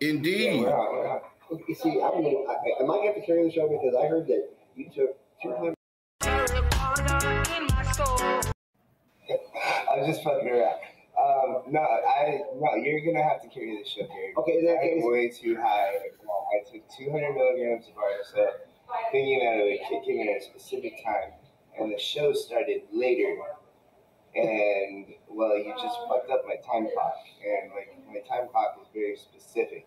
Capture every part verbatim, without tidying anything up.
Indeed. Yeah, we're out, we're out. You see, I don't know. I, I might have to carry the show because I heard that you took two times. I was just fucking around. Um, no, I no. You're gonna have to carry the show, Gary. Okay, in that case, way too high. I took two hundred milligrams of R S O, thinking that it would kick in at a specific time, and the show started later. And, well, you just fucked up my time clock, and, like, my time clock is very specific.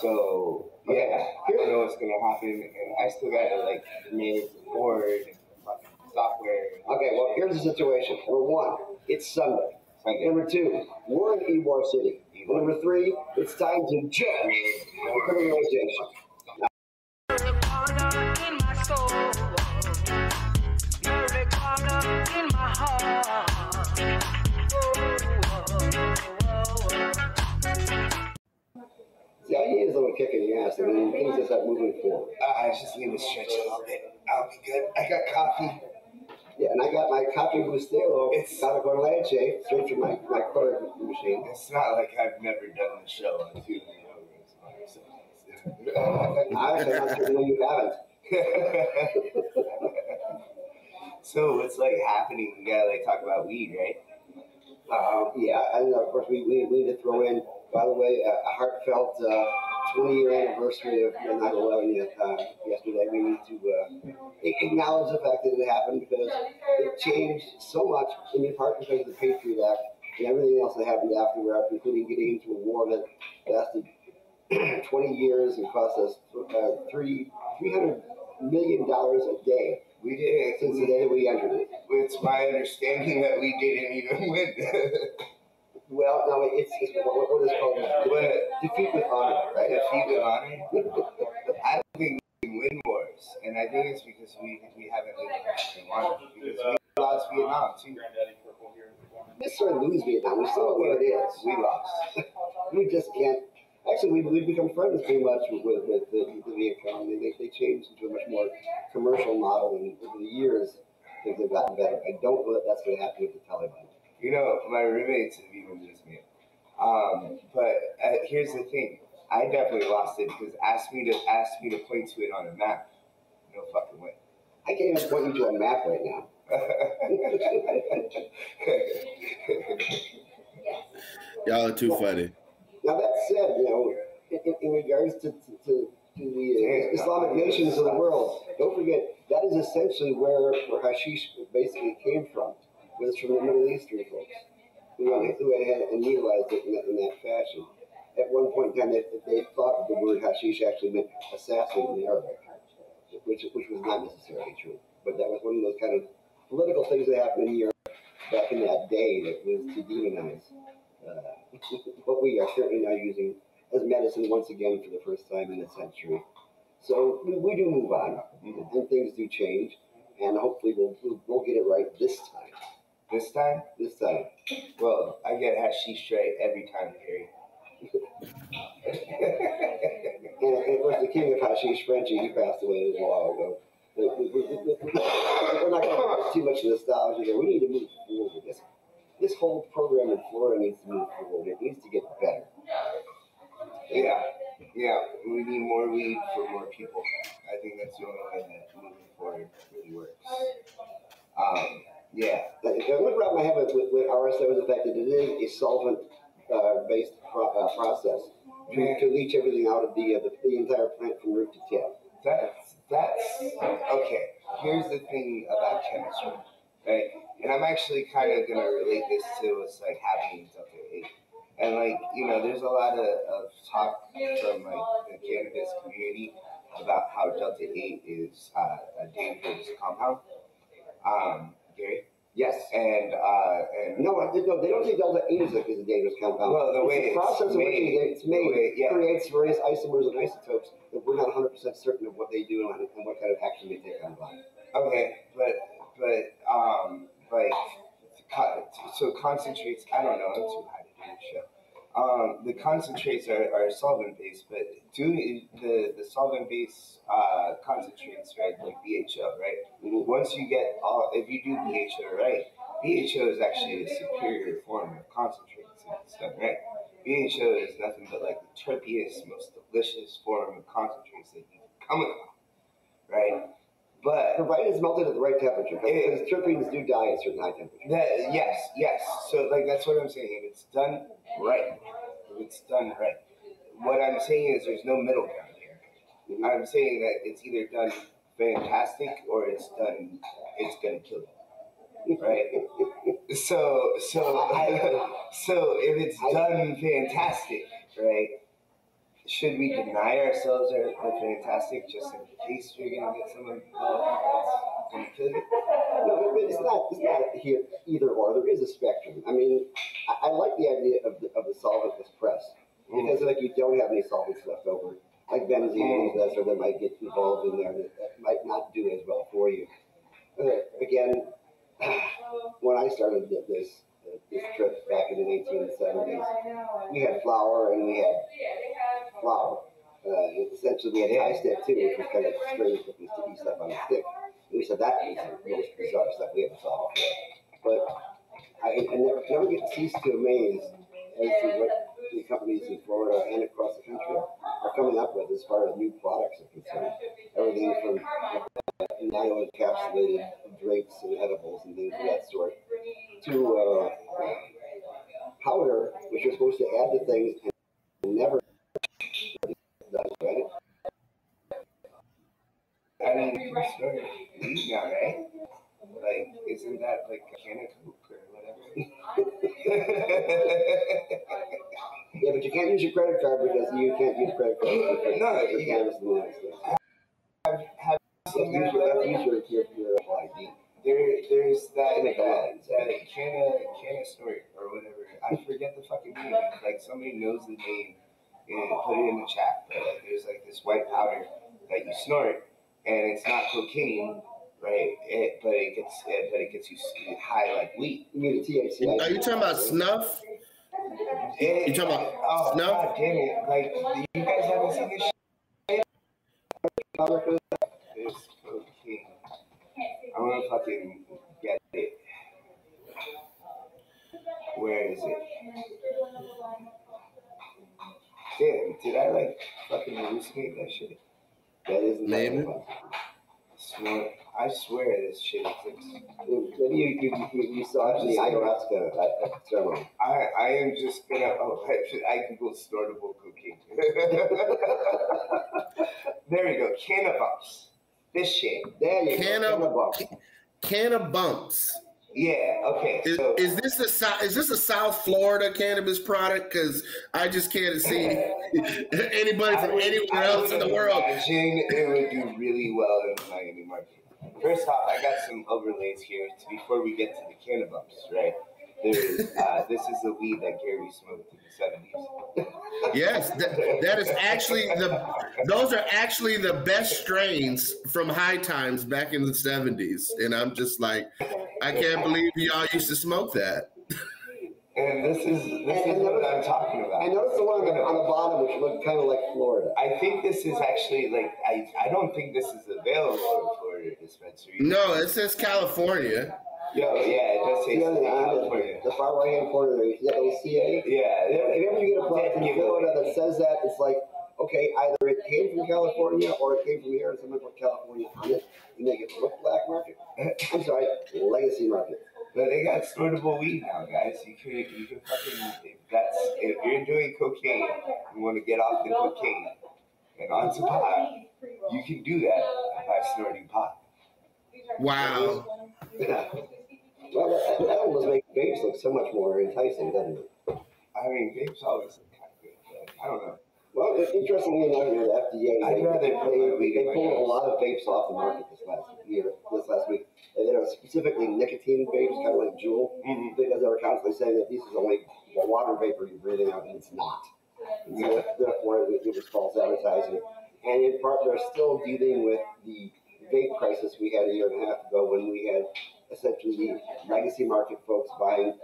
So, yeah, I don't know what's going to happen, and I still got to, like, manage the board and fucking software. Okay, well, here's the situation. Number one, it's Sunday. Sunday. Number two, we're in Ybor City. Ybor. Number three, it's time to judge criminalization. Yeah, he is a little kick in the ass, and then things just start moving forward. I just need to stretch a little bit. I'll be good. I got coffee. Yeah, and I got my coffee Bustelo. It's out of our leche, straight from my, my card machine. It's not like I've never done the show on two milligrams by yourself. Honestly, I'm not sure when you haven't. So what's like happening? We gotta like talk about weed, right? Um, yeah, and of course we, we we need to throw in, by the way, a, a heartfelt uh, twenty-year anniversary of nine eleven uh, yesterday. We need to uh, acknowledge the fact that it happened because it changed so much, in part because of the Patriot Act and everything else that happened afterward, including getting into a war that lasted twenty years and cost us uh, three three hundred million dollars a day. We did since the day that we entered it. It's my understanding that we didn't even win. Well, no, it's, it's what, what is called defeat with honor, right? Defeat with honor. I don't think we win wars, and I think it's because we we haven't been in Vietnam. Because we lost Vietnam too. We sort of lose Vietnam. We still know what it is. We lost. We just can't. Actually, we've, we've become friends pretty much with, with the, the Vietcong. They, they changed into a much more commercial model, and over the years, things have gotten better. I don't know that that's going to happen with the Taliban. You know, my roommates have even just me. Um, but uh, here's the thing. I definitely lost it because asked me to ask me to point to it on a map. No fucking way. I can't even point you to a map right now. Y'all are too funny. Now, that said, you know, in, in regards to, to, to, to the Islamic nations of the world, don't forget, that is essentially where, where hashish basically came from, was from the Middle Eastern folks, who went ahead and utilized it in that, in that fashion. At one point in time, they, they thought that the word hashish actually meant assassin in Arabic, which, which was not necessarily true. But that was one of those kind of political things that happened in Europe back in that day that was to demonize. Uh, but we are certainly now using as medicine once again for the first time in a century. So we, we do move on, mm-hmm. and things do change, and hopefully we'll, we'll we'll get it right this time. This time? This time. Well, I get hashish right every time, Gary. and, and of course, the king of hashish, Frenchy, he passed away a while ago. We're not going to have too much nostalgia here. We need to move forward with this. This whole program in Florida needs to move forward. It needs to get better. Yeah, yeah. We need more weed for more people. I think that's the only way that moving forward really works. Um, yeah. What wrapped my head with, with, with R S O was the fact that it is a solvent-based uh, pro, uh, process to, to leach everything out of the, uh, the the entire plant from root to tip. That's that's okay. Here's the thing about chemistry, right? And I'm actually kind of going to relate this to what's, like, happening in Delta eight. And, like, you know, there's a lot of, of talk from, like, the cannabis community about how Delta eight is uh, a dangerous compound. Um, Gary? Yes. And, uh, and no, I, no, they don't say Delta eight is a, is a dangerous compound. Well, the way it's, the process it's of made, it's made way, yeah. creates various isomers and isotopes that we're not one hundred percent certain of what they do and what kind of action they take on the body. Okay, but, but, um, like, so concentrates, I don't know, I'm too high to do this show. Um, the concentrates are, are solvent-based, but doing the, the solvent-based uh, concentrates, right, like B H O, right? Once you get all, if you do B H O, right, B H O is actually a superior form of concentrates in this stuff, right? B H O is nothing but like the terpiest, most delicious form of concentrates that you can come across, right? But provided it's melted at the right temperature, because terpenes do die at certain high temperatures. That, yes, yes. So like that's what I'm saying. If it's done right, if it's done right, what I'm saying is there's no middle ground here. Mm-hmm. I'm saying that it's either done fantastic or it's done. It's gonna kill you, right? so so I, so if it's done fantastic, right? Should we deny ourselves our, our fantastic just in case you're going to get someone involved in it? No, but it's not, it's not here either or. There is a spectrum. I mean, I, I like the idea of the, of the solventless press because, mm. like, you don't have any solvents left over. Like benzene, mm. or that might get involved in there that might not do as well for you. Okay. Again, when I started this, this trip back in the eighteen seventies, we had flour and we had flour. Uh, essentially, we had yeah. high step too, which was kind of strange with the sticky stuff on the stick. And we said that was the most bizarre stuff we ever saw before. But I, I never, never get ceased to amaze as to what the companies in Florida and across the country are coming up with as far as new products are concerned. Everything from nano encapsulated drinks and edibles and things of that sort to uh, powder, which you're supposed to add to things and never does, right? I mean, you started weed now, right? Like, isn't that like a can of Coke or whatever? Yeah, but you can't use your credit card because you can't use credit cards. No, you can't. Have, have you seen that? There, there's that, that, that Canna, Canna story or whatever. I forget the fucking name. Like, somebody knows the name and put it in the chat. But like, there's like this white powder that you snort, and it's not cocaine. Right, it, but it gets it, but it gets you high like weed. You mean the T H C? Are you talking about snuff? It, you talking about oh, snuff? God damn it! Like you guys haven't seen this shit. There's cocaine. I'm gonna fucking get it. Where is it? Damn! Did I like fucking hallucinate that shit? That is maybe. Smart. I swear this shit exists. You, you, you, you saw the ayahuasca ceremony. I, I am just gonna, oh, I, should, I Google snortable cocaine. There you go, Canna Bumps. This shit. There you Canna, go, Canna Bumps. Canna Bumps. Yeah, okay. Is, so. is, this a, is this a South Florida cannabis product? Because I just can't see anybody from would, anywhere I else in the world. It would do really well in the Miami market. First off, I got some overlays here before we get to the Canna Bumps, right? There's, uh, this is the weed that Gary smoked in the seventies. Yes, that, that is actually the. Those are actually the best strains from High Times back in the seventies, and I'm just like, I can't believe y'all used to smoke that. And this is this and, is and what notice, I'm talking about. I noticed the one on the, on the bottom, which looked kind of like Florida. I think this is actually like I. I don't think this is available in Florida dispensary. No, it says California. Yo, yeah, it does say yeah, California. The far right hand corner, is that O C A? Yeah. Whenever you get a product from Florida that says that, it's like, okay, either it came from California or it came from here, and someone put California on it and make it look black market. I'm sorry, legacy market. But they got snortable weed now, guys. You can, you can fucking, if, that's, if you're doing cocaine, you want to get off the cocaine and onto pot, you can do that by snorting pot. Wow. Yeah. Well, that, that almost makes vapes look so much more enticing, doesn't it? I mean, vapes always look kind of good, but I don't know. Well, interestingly enough, you know, the F D A, they, they, they, they pulled a lot of vapes off the market this last year, this last week. And they were specifically nicotine vapes, kind of like Juul, mm-hmm. because they were constantly saying that this is only the water vapor you're breathing out, and it's not. And so therefore, it was false advertising. And in part, they're still dealing with the vape crisis we had a year and a half ago when we had essentially the legacy market folks buying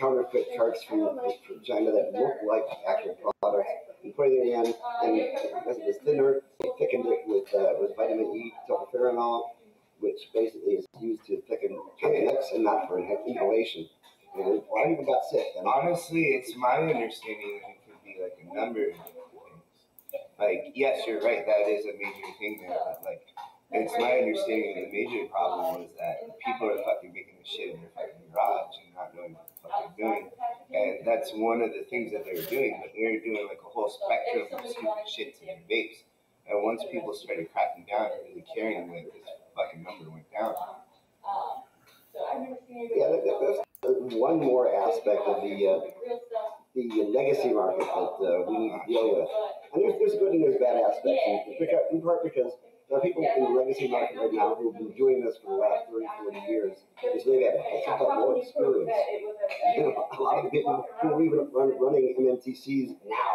counterfeit carts from China that looked like actual products and putting it in, and it was thinner, they thickened it with, uh, with vitamin E, tocopherol, which basically is used to thicken necks and not for inhalation. And I even got sick. And honestly, it's my understanding that it could be like a number of things. Like, yes, you're right, that is a major thing there, but like, it's my understanding that the major problem was that people are fucking making this shit in their fucking garage and not knowing what the fuck they're doing. And that's one of the things that they're doing, but they're doing like a whole spectrum of stupid shit to their vapes. And once people started cracking down and really caring, like, this fucking number went down. Yeah, that, that's one more aspect of the uh, the legacy market that uh, we need to deal with. And there's, there's good and there's bad aspects, in part because there are people in the legacy market right now who have been doing this for the last thirty, forty years. It's really had a shit ton more experience. You know, a lot of people who are even run, running M M T Cs now.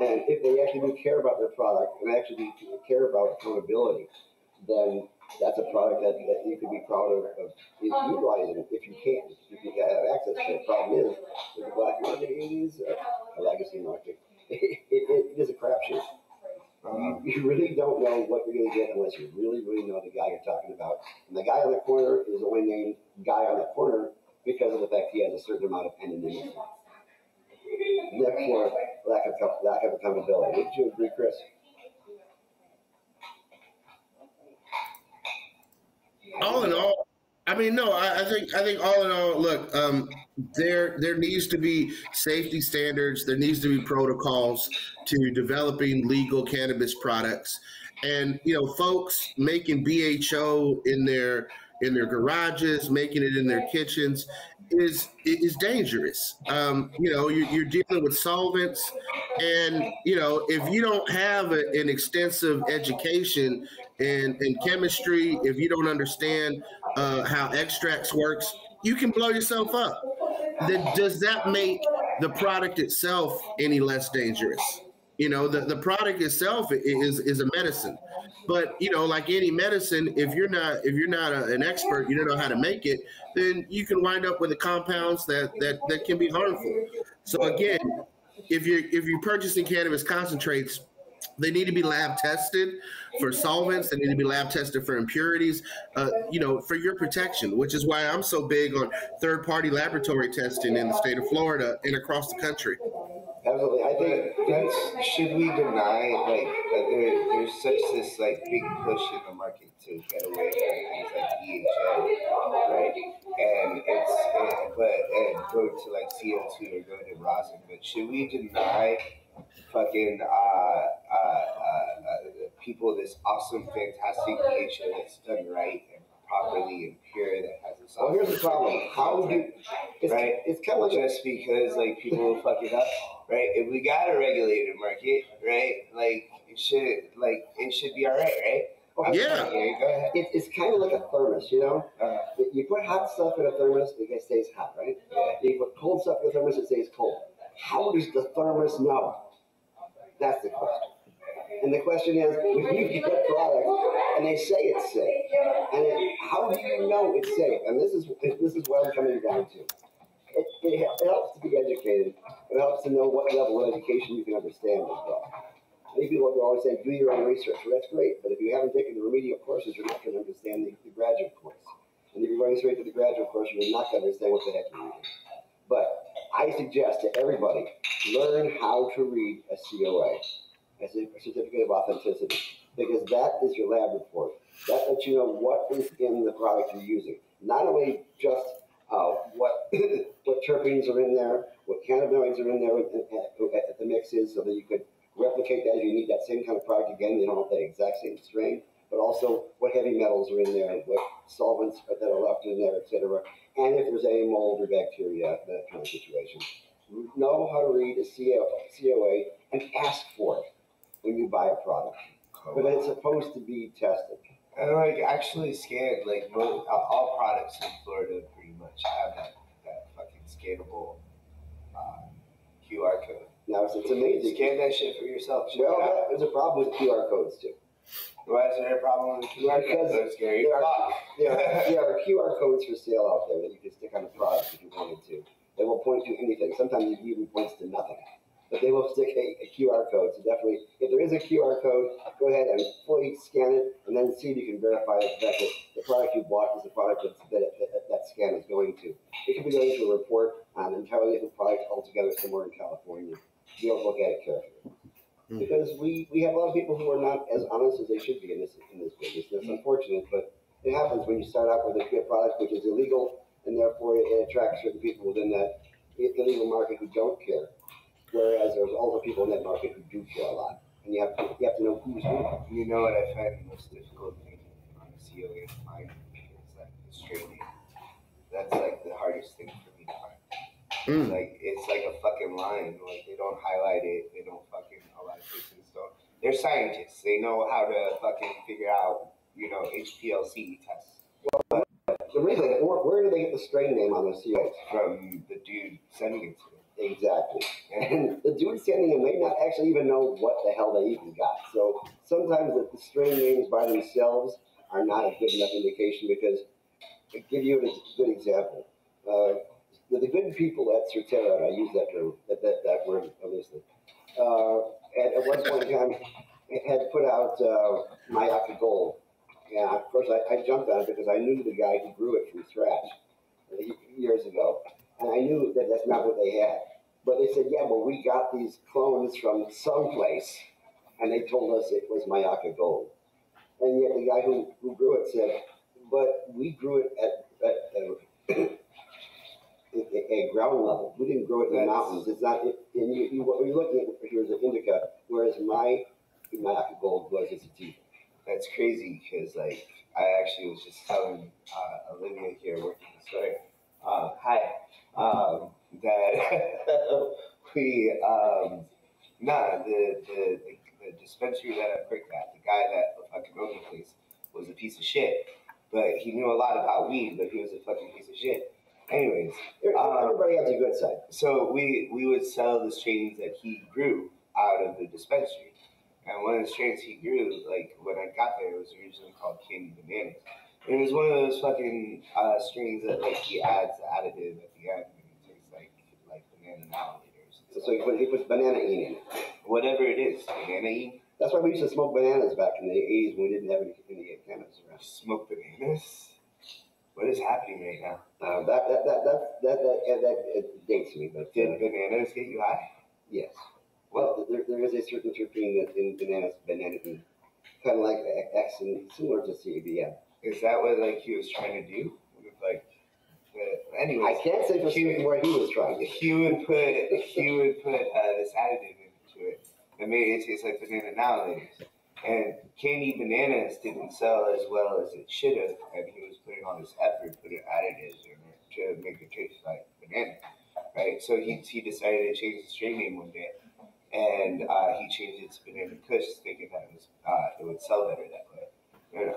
And if they actually do care about their product and actually do care about accountability, then that's a product that, that you could be proud of, of utilizing if you can, if you have access to it. The problem is, the black market is a legacy market. It, it, it is a crapshoot. Um, you really don't know what you're going to get unless you really, really know the guy you're talking about. And the guy on the corner is only named Guy on the Corner because of the fact he has a certain amount of anonymity. Therefore, lack of, lack of accountability. Would you agree, Chris? All in all, I mean, no, I, I think I think all in all, look, um, there there needs to be safety standards. There needs to be protocols to developing legal cannabis products, and you know, folks making B H O in their in their garages, making it in their kitchens, is is dangerous. Um, you know, you're, you're dealing with solvents, and you know, if you don't have a, an extensive education in, in chemistry, if you don't understand uh, how extracts works, you can blow yourself up. The, does that make the product itself any less dangerous? You know, the, the product itself is is a medicine, but you know, like any medicine, if you're not if you're not a, an expert, you don't know how to make it, then you can wind up with the compounds that that that can be harmful. So again, if you're if you're purchasing cannabis concentrates, they need to be lab tested for solvents. They need to be lab tested for impurities, uh, you know, for your protection, which is why I'm so big on third-party laboratory testing in the state of Florida and across the country. Absolutely. I think that's, should we deny, like, that there, there's such this, like, big push in the market to get away from things like E H L, right? And it's, and, but, and go to, like, C O two or go to rosin, but should we deny fucking uh, uh, uh, people this awesome, fantastic nature that's done right and properly and pure that has this awesome... Well, here's the problem. How do... It's, right? It's kind of just because, like, people will fuck it up, right? If we got a regulated market, right, like, it should, like, it should be all right, right? Okay, yeah. Here, go ahead. It, it's kind of like a thermos, you know? Uh, you put hot stuff in a thermos, it stays hot, right? Yeah. You put cold stuff in a thermos, it stays cold. How does the thermos know? That's the question. And the question is, when you get a product and they say it's safe, and it, how do you know it's safe? And this is this is what I'm coming down to. It, it, it helps to be educated. It helps to know what level of education you can understand as well. Many people will always say, do your own research. Well, that's great, but if you haven't taken the remedial courses, you're not going to understand the, the graduate course. And if you're going straight to the graduate course, you're not going to understand what the heck you're doing. But I suggest to everybody, learn how to read a C O A, a Certificate of Authenticity, because that is your lab report. That lets you know what is in the product you're using. Not only just uh, what what terpenes are in there, what cannabinoids are in there, what the mix is, so that you could replicate that if you need that same kind of product again. They don't have that exact same strain, but also what heavy metals are in there, what solvents are, that are left in there, et cetera, and if there's any mold or bacteria, that kind of situation. Know how to read a C O A and ask for it when you buy a product. But it's supposed to be tested. I'm like actually scared. Like most, all products in Florida pretty much have that, that fucking scannable uh, Q R code. Now it's, it's amazing. Scan that shit for yourself. Shit well, that, there's a problem with Q R codes too. Why is there a problem with Q R codes? They're scary. There are, there, are, there are Q R codes for sale out there that you can stick on a product if you wanted to. They will point to anything. Sometimes it even points to nothing. But they will stick a, a Q R code. So definitely, if there is a Q R code, go ahead and fully scan it, and then see if you can verify the fact that the product you bought is the product that that, that that scan is going to. It could be going to a report on an entirely different product altogether somewhere in California. We don't look at it carefully. Mm-hmm. Because we, we have a lot of people who are not as honest as they should be in this in this business. That's mm-hmm. unfortunate, but it happens when you start out with a product which is illegal, and therefore it attracts certain people within that illegal market who don't care. Whereas there's also people in that market who do care a lot, and you have to, you have to know who's who. You know what I find the most difficult thing on a C O A to find is like Australia. That's like the hardest thing for me to find. Mm. It's like it's like a fucking line. Like they don't highlight it. They don't fucking a lot of places don't. They're scientists. They know how to fucking figure out you know H P L C tests. Well, the reason where, where do they get the strain name on those C O As? From the dude sending it to them. Exactly. And the dude standing in may not actually even know what the hell they even got. So sometimes the strain names by themselves are not a good enough indication because, to give you a good example, uh, the good people at Certera, and I use that term, that, that, that word obviously, uh, at, at one point in time had put out uh, Mayaka Gold. And of course I, I jumped on it because I knew the guy who grew it from scratch years ago. And I knew that that's not what they had. But they said, yeah, well, we got these clones from someplace, and they told us it was Mayaka Gold. And yet the guy who, who grew it said, but we grew it at, at, at, at, at ground level. We didn't grow it in the mountains. It's not, it, and you, you, what you're looking at here is an indica, whereas my Mayaka Gold was a sativa. That's crazy, because like, I actually was just telling uh, Olivia here working this way. Uh, hi, um, that we, um, nah, the, the, the dispensary that I worked at, the guy that fucking owned the place was a piece of shit, but he knew a lot about weed, but he was a fucking piece of shit. Anyways. Um, Everybody has a good side. So we, we would sell the strains that he grew out of the dispensary, and one of the strains he grew, like, when I got there, it was originally called Candy Bananas. It was one of those fucking uh, strings that like he adds the additive at the end, and it tastes like like banana now later. So, so he put he puts banana in it, whatever it is, banana in. That's why we used to smoke bananas back in the eighties when we didn't have any any cannabis around. Smoke bananas? What is happening right now? Um, that that that that that that, that, that it dates me. But did bananas get you high? Yes. Well, there there is a certain terpene that's in bananas, banana in, kind of like X and similar to C B D. Is that what like he was trying to do? Like, uh, anyways, I can't say for certain what he was trying to do. He would put he would put uh, this additive into it and made it taste like banana nowadays. And Candy Bananas didn't sell as well as it should have, and he was putting all this effort, putting additives in it to make it taste like banana, right? So he he decided to change the strain name one day, and uh, he changed it to Banana Kush, thinking that it was uh, it would sell better that way.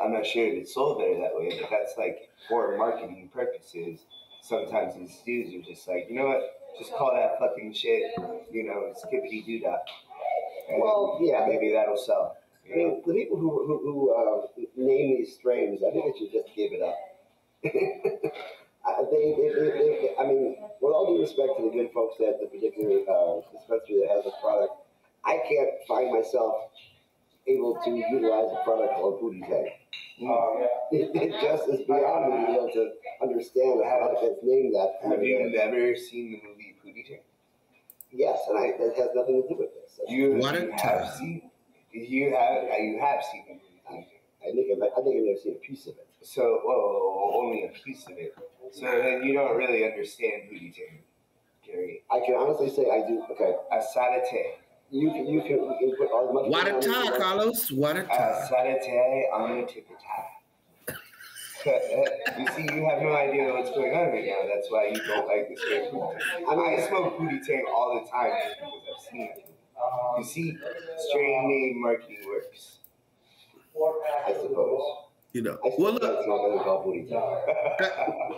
I'm not sure if it's sold better that way, but that's like for marketing purposes. Sometimes these dudes are just like, you know what, just call that fucking shit, you know, skippity doo dah. Well, yeah, maybe that'll sell. I mean, the people who who, who uh, name these strains, I think they should just give it up. I, they, they, they, they, I mean, with all due respect to the good folks at the particular uh, dispensary that has a product, I can't find myself able to utilize a product called Booty Tank. Um, it, it just is beyond me to be able to understand a product that's named that. Have you never seen the movie Booty Tank? Yes, and I, that has nothing to do with this. You, what you a have seen? You have, you have seen the movie Booty Tank. I think I've I think I've never seen a piece of it. So, oh, only a piece of it. So then you don't really understand Booty Tank, Gary. I can honestly say I do. Okay, a sadate. You can, you can, you can put all the money. What a talk, Carlos. What a talk. Saturday on the tip of time. You see, you have no idea what's going on right now. That's why you don't like this. I mean, I smoke Booty Tank all the time because I've seen it. You see, strange name marketing works, I suppose. You know, well, look,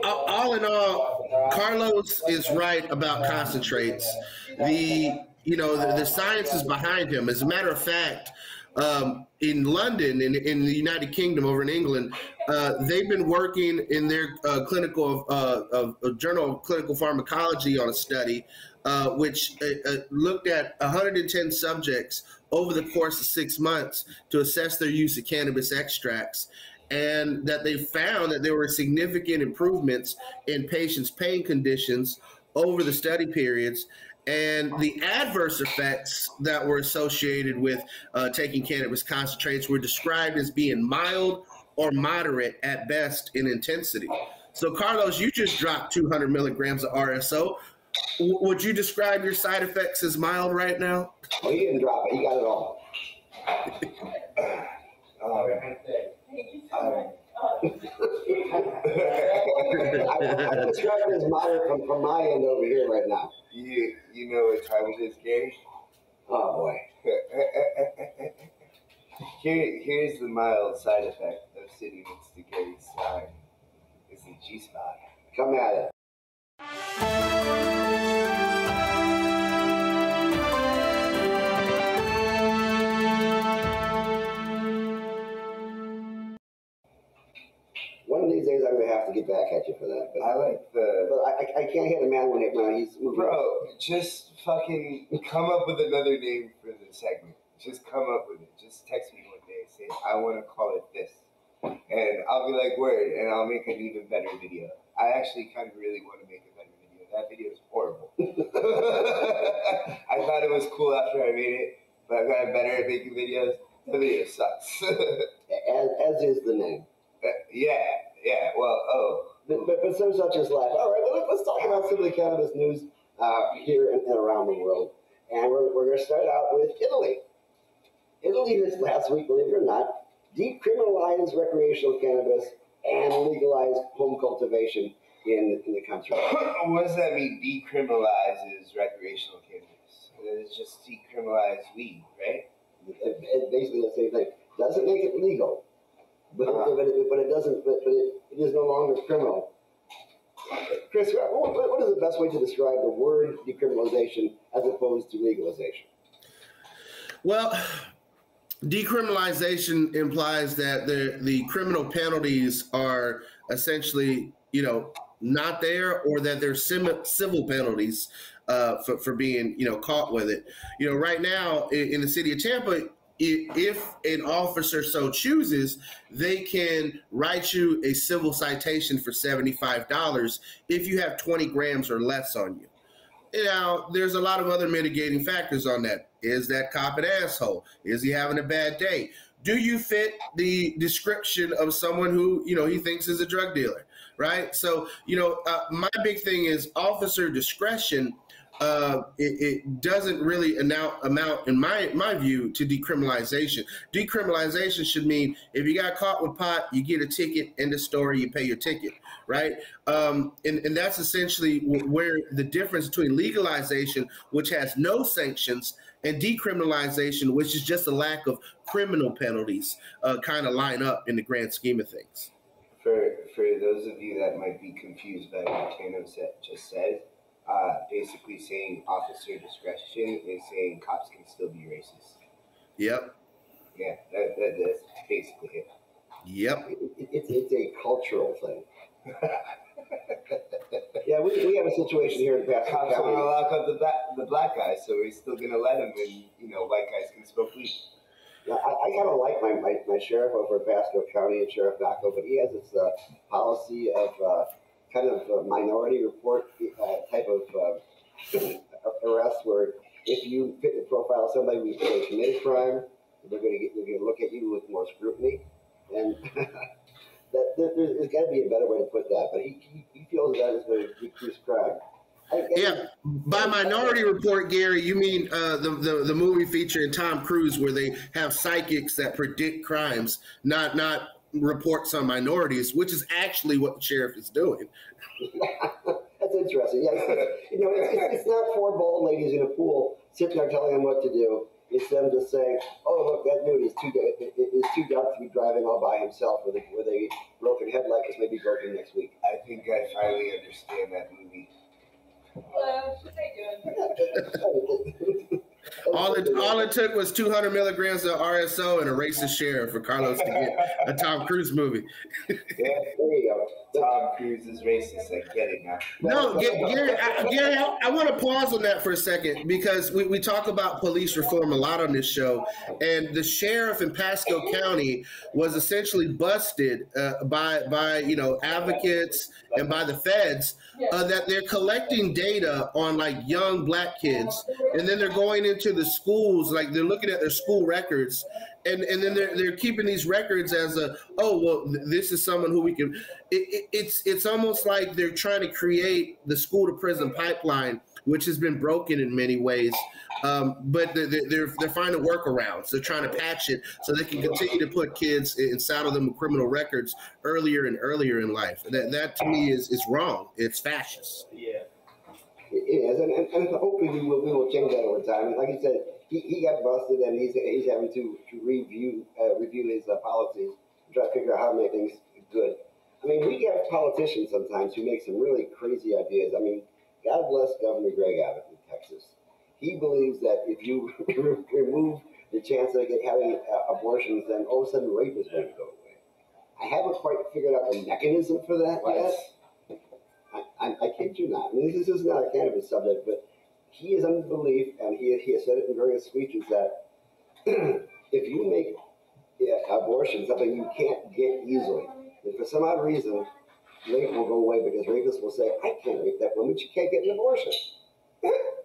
all in all, Carlos is right about concentrates. The, you know, the, the science is behind him. As a matter of fact, um, in London, in, in the United Kingdom, over in England, uh, they've been working in their uh, clinical uh, of, of Journal of Clinical Pharmacology on a study uh, which uh, looked at one hundred ten subjects over the course of six months to assess their use of cannabis extracts, and that they found that there were significant improvements in patients' pain conditions over the study periods, and the adverse effects that were associated with uh, taking cannabis concentrates were described as being mild or moderate at best in intensity. So Carlos, you just dropped two hundred milligrams of R S O. W would you describe your side effects as mild right now? Oh, you didn't drop it, you got it all. um, Um, I, I describe it as moderate from, from my end over here right now. You, you know what time it is, Gary? Oh, boy. Here, here's the mild side effect of sitting next to Gary's side. It's the G-spot. Come at it. One of these days, I'm gonna have to get back at you for that. But I like the. But I, I, I can't hear the man when it now. He's moving. Bro, just fucking come up with another name for the segment. Just come up with it. Just text me one day and say I want to call it this, and I'll be like, word, and I'll make an even better video. I actually kind of really want to make a better video. That video is horrible. I thought it was cool after I made it, but I've gotten better at making videos. The video sucks. as as is the name. Uh, yeah, yeah, well, oh. But, but, but some such as life. All right, well, let's talk about some of the cannabis news uh, here and, and around the world. And we're, we're going to start out with Italy. Italy this last week, believe it or not, decriminalized recreational cannabis and legalized home cultivation in, in the country. What does that mean, decriminalizes recreational cannabis? It's just decriminalized weed, right? It, it basically the same thing. Doesn't make it legal. But, uh-huh. but, it, but it doesn't. But, but it, it is no longer criminal. Chris, what, what is the best way to describe the word decriminalization as opposed to legalization? Well, decriminalization implies that the the criminal penalties are essentially, you know, not there, or that there's civil penalties uh, for for being, you know, caught with it. You know, right now in, in the city of Tampa, if an officer so chooses, they can write you a civil citation for seventy-five dollars if you have twenty grams or less on you. Now, there's a lot of other mitigating factors on that. Is that cop an asshole? Is he having a bad day? Do you fit the description of someone who, you know, he thinks is a drug dealer, right? So, you know, uh, my big thing is officer discretion. Uh, it, it doesn't really amount, amount, in my my view, to decriminalization. Decriminalization should mean if you got caught with pot, you get a ticket, end of story, you pay your ticket, right? Um, and, and that's essentially where the difference between legalization, which has no sanctions, and decriminalization, which is just a lack of criminal penalties, uh, kind of line up in the grand scheme of things. For, for those of you that might be confused by what Tano just said, Uh, basically saying officer discretion is saying cops can still be racist. Yep. Yeah, that, that, that's basically it. Yep. It, it, it's, it's a cultural thing. Yeah, we, we have a situation here in Pasco County. Cops want to lock up the, the black guys, so we're still going to let them, and, you know, white guys can smoke weed. I, I kind of like my, my, my sheriff over in Pasco County and Sheriff Nacco, but he has this uh, policy of... Uh, kind of a minority report uh, type of uh, arrest, where if you fit the profile of somebody who's committed crime, they're going to get, they're going to look at you with more scrutiny. And that there, there's got to be a better way to put that. But he he, he feels that is going to decrease crime. I, I, yeah, by minority report, Gary, you mean uh, the, the the movie featuring Tom Cruise where they have psychics that predict crimes, not not. reports on minorities, which is actually what the sheriff is doing. That's interesting. Yeah, you know, it's, it's not four bald ladies in a pool Chip's not telling them what to do. It's them just saying, "Oh, look, that dude is too is too dumb to be driving all by himself with a with a broken head like this. Maybe broken next week." I think I finally understand that movie. Hello, what are they doing? All it, all it took was two hundred milligrams of R S O and a racist sheriff for Carlos to get a Tom Cruise movie. Yeah, there you go. Tom Cruise is racist. I get it now. No, Gary, I, Gary, I, I want to pause on that for a second because we, we talk about police reform a lot on this show. And the sheriff in Pasco County was essentially busted uh, by, by you know, advocates and by the feds uh, that they're collecting data on, like, young black kids. And then they're going into to the schools, like they're looking at their school records, and and then they're they're keeping these records as a oh well th- this is someone who we can. It, it, it's it's almost like they're trying to create the school to prison pipeline, which has been broken in many ways. Um, but they're they're they're finding workarounds. They're trying to patch it so they can continue to put kids and saddle them with criminal records earlier and earlier in life. That that to me is is wrong. It's fascist. Yeah. It is, and, and, and hopefully we will, we will change that over time. Like you said, he, he got busted, and he's he's having to, to review uh, review his uh, policies and try to figure out how to make things good. I mean, we have politicians sometimes who make some really crazy ideas. I mean, God bless Governor Greg Abbott in Texas. He believes that if you remove the chance of having uh, abortions, then all of a sudden rape is going to go away. I haven't quite figured out the mechanism for that yet. I, I kid you not. I mean, this is not a cannabis subject, but he is under the belief, and he he has said it in various speeches, that if you make yeah, abortion something you can't get easily, and for some odd reason, rape will go away because rapists will say, "I can't rape that woman; she can't get an abortion."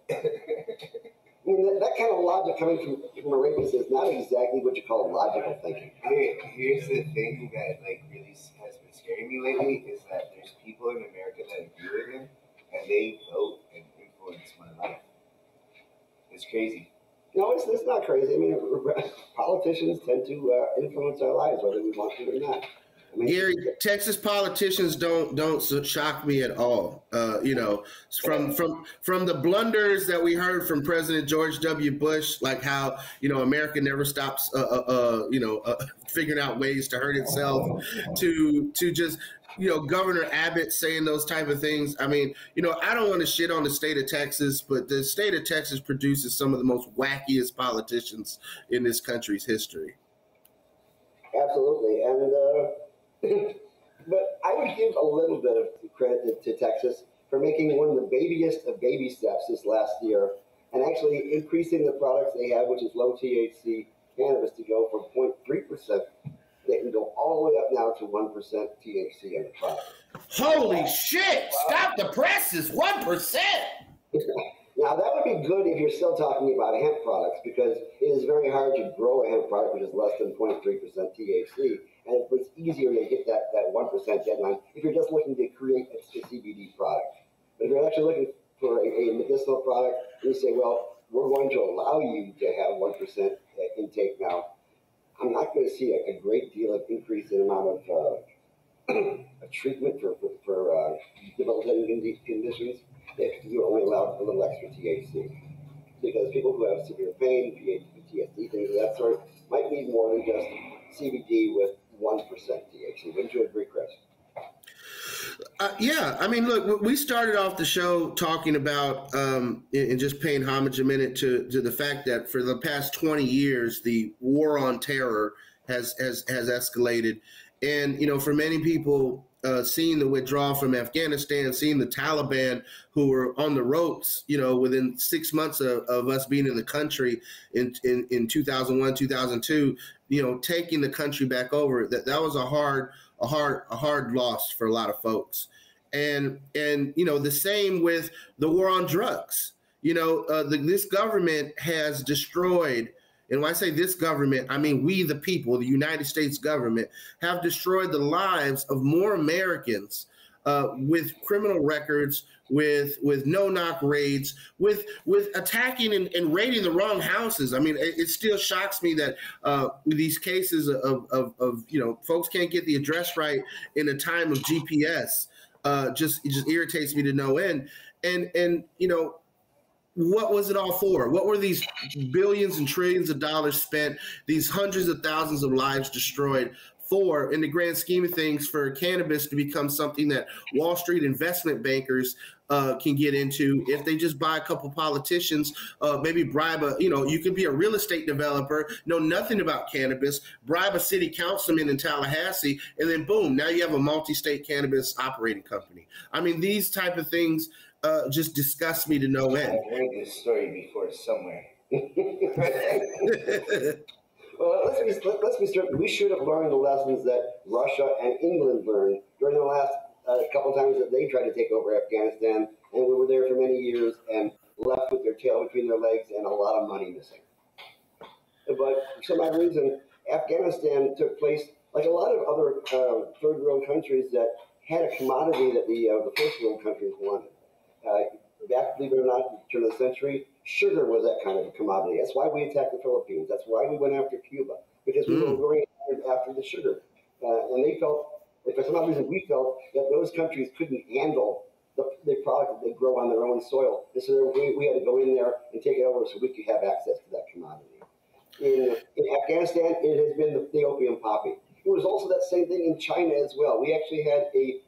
I mean, that, that kind of logic coming from, from a rapist is not exactly what you call logical thinking. Here, here's the thing that, like, really has been scaring me lately is that there's people in America that agree with him, and they vote and influence my life. It's crazy. No, it's, it's not crazy. I mean, politicians tend to uh, influence our lives, whether we want to or not. I mean, Gary, Texas politicians don't don't shock me at all. Uh, you know, from from from the blunders that we heard from President George W. Bush, like how you know America never stops, uh, uh, uh, you know, uh, figuring out ways to hurt itself, to to just. You know, Governor Abbott saying those type of things. I mean, you know, I don't want to shit on the state of Texas, but the state of Texas produces some of the most wackiest politicians in this country's history. Absolutely. And, uh, but I would give a little bit of credit to Texas for making one of the babiest of baby steps this last year and actually increasing the products they have, which is low T H C cannabis, to go from zero point three percent. They can go all the way up now to one percent T H C in the product. Holy shit! Stop the presses! one percent! Now, that would be good if you're still talking about hemp products, because it is very hard to grow a hemp product which is less than zero point three percent T H C, and it's easier to hit that, that one percent deadline if you're just looking to create a, a C B D product. But if you're actually looking for a, a medicinal product, you say, well, we're going to allow you to have one percent intake now. I'm not going to see a, a great deal of increase in the amount of uh, treatment for, for, for uh, debilitating conditions if you only allow a little extra T H C. Because people who have severe pain, P T S D, things of that sort, might need more than just C B D with one percent T H C. Wouldn't you agree, Chris? Uh, yeah, I mean, look, we started off the show talking about um, and just paying homage a minute to, to the fact that for the past twenty years, the war on terror has has, has escalated. And, you know, for many people, uh, seeing the withdrawal from Afghanistan, seeing the Taliban who were on the ropes, you know, within six months of, of us being in the country in, in, in two thousand one, two thousand two, you know, taking the country back over, that, that was a hard A hard, a hard loss for a lot of folks, and and you know the same with the war on drugs. You know, uh, the, this government has destroyed, and when I say this government, I mean we the people, the United States government, have destroyed the lives of more Americans uh, with criminal records, with with no-knock raids, with with attacking and, and raiding the wrong houses. I mean, it, it still shocks me that uh, these cases of, of, of, you know, folks can't get the address right in a time of G P S. Uh, just it just irritates me to no end. And, and you know, what was it all for? What were these billions and trillions of dollars spent, these hundreds of thousands of lives destroyed for, in the grand scheme of things, for cannabis to become something that Wall Street investment bankers uh, can get into if they just buy a couple politicians, uh, maybe bribe a, you know, you could be a real estate developer, know nothing about cannabis, bribe a city councilman in Tallahassee, and then boom, now you have a multi-state cannabis operating company. I mean, these type of things uh, just disgust me to no end. I've heard this story before somewhere. Well, let's be, let's be certain, we should have learned the lessons that Russia and England learned during the last uh, couple times that they tried to take over Afghanistan, and we were there for many years and left with their tail between their legs and a lot of money missing. But for some odd reason, Afghanistan took place, like a lot of other uh, third world countries that had a commodity that the, uh, the first world countries wanted. Uh, back, believe it or not, at the turn of the century, sugar was that kind of a commodity. That's why we attacked the Philippines. That's why we went after Cuba, because we mm. were going after the sugar. Uh, and they felt, for some reason, we felt that those countries couldn't handle the, the product that they grow on their own soil. And so we, we had to go in there and take it over so we could have access to that commodity. In, in Afghanistan, it has been the, the opium poppy. It was also that same thing in China as well. We actually had a,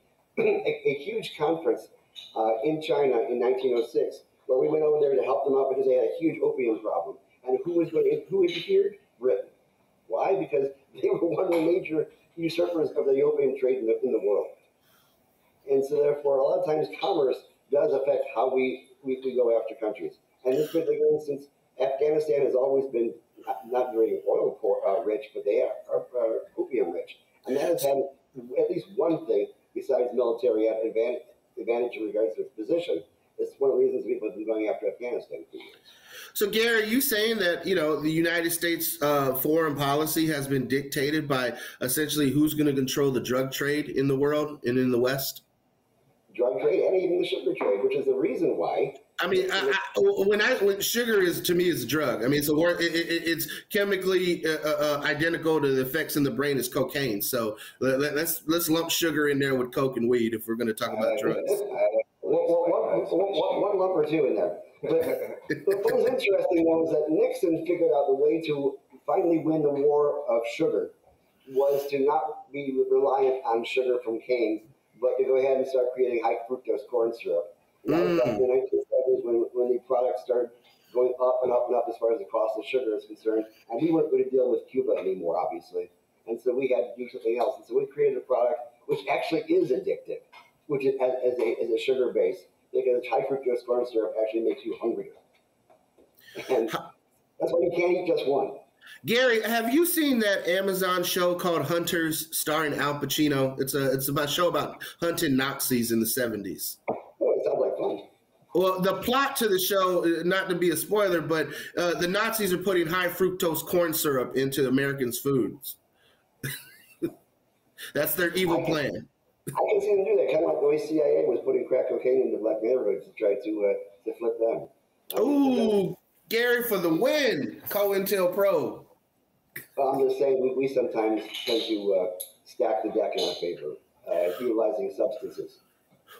a, a huge conference uh, in China in nineteen oh six. Well, we went over there to help them out because they had a huge opium problem. And who was going to, who interfered? Britain. Why? Because they were one of the major usurpers of the opium trade in the, in the world. And so therefore, a lot of times commerce does affect how we, we, we go after countries. And this particular instance, Afghanistan has always been not, not very oil poor, uh, rich, but they are, are, are opium rich. And that has had at least one thing besides military advantage, advantage in regards to its position. It's one of the reasons people have been going after Afghanistan for years. So, Gary, are you saying that, you know, the United States uh, foreign policy has been dictated by essentially who's going to control the drug trade in the world and in the West? Drug trade and even the sugar trade, which is the reason why. I mean, I, I, when I when sugar is to me is a drug. I mean, it's a word. It, it, it's chemically uh, uh, identical to the effects in the brain as cocaine. So let, let's let's lump sugar in there with coke and weed if we're going to talk about uh, drugs. Uh, Well, one, one, one lump or two in there. But what was interesting though is that Nixon figured out the way to finally win the war of sugar was to not be reliant on sugar from cane, but to go ahead and start creating high fructose corn syrup. That was back in the nineteen seventies when, when the product started going up and up and up as far as the cost of sugar is concerned. And we weren't going to deal with Cuba anymore, obviously. And so we had to do something else. And so we created a product which actually is addictive, which is as, as a as a sugar base, because high fructose corn syrup actually makes you hungrier, and that's why you can't eat just one. Gary, have you seen that Amazon show called Hunters, starring Al Pacino? It's a it's about a show about hunting Nazis in the seventies. Oh, it sounds like fun. Well, the plot to the show, not to be a spoiler, but uh, the Nazis are putting high fructose corn syrup into Americans' foods. That's their evil okay. plan. I can see them do that, kind of like the way C I A was putting crack cocaine into black neighborhoods to try to uh, to flip them. Um, Ooh, Gary for the win, COINTELPRO. I'm just saying we, we sometimes tend to uh, stack the deck in our favor, uh, utilizing substances.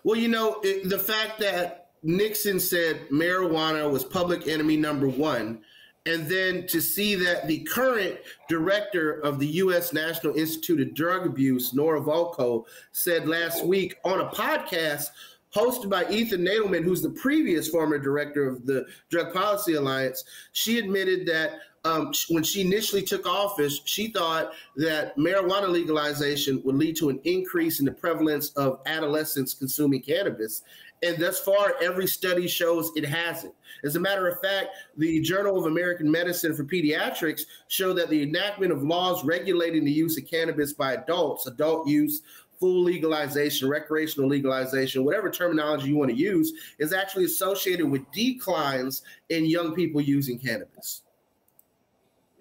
Well, you know, it, the fact that Nixon said marijuana was public enemy number one, and then to see that the current director of the U S National Institute of Drug Abuse, Nora Volkow, said last week on a podcast hosted by Ethan Nadelman, who's the previous former director of the Drug Policy Alliance, she admitted that um, when she initially took office, she thought that marijuana legalization would lead to an increase in the prevalence of adolescents consuming cannabis. And thus far, every study shows it hasn't. As a matter of fact, the Journal of American Medicine for Pediatrics showed that the enactment of laws regulating the use of cannabis by adults, adult use, full legalization, recreational legalization, whatever terminology you want to use, is actually associated with declines in young people using cannabis.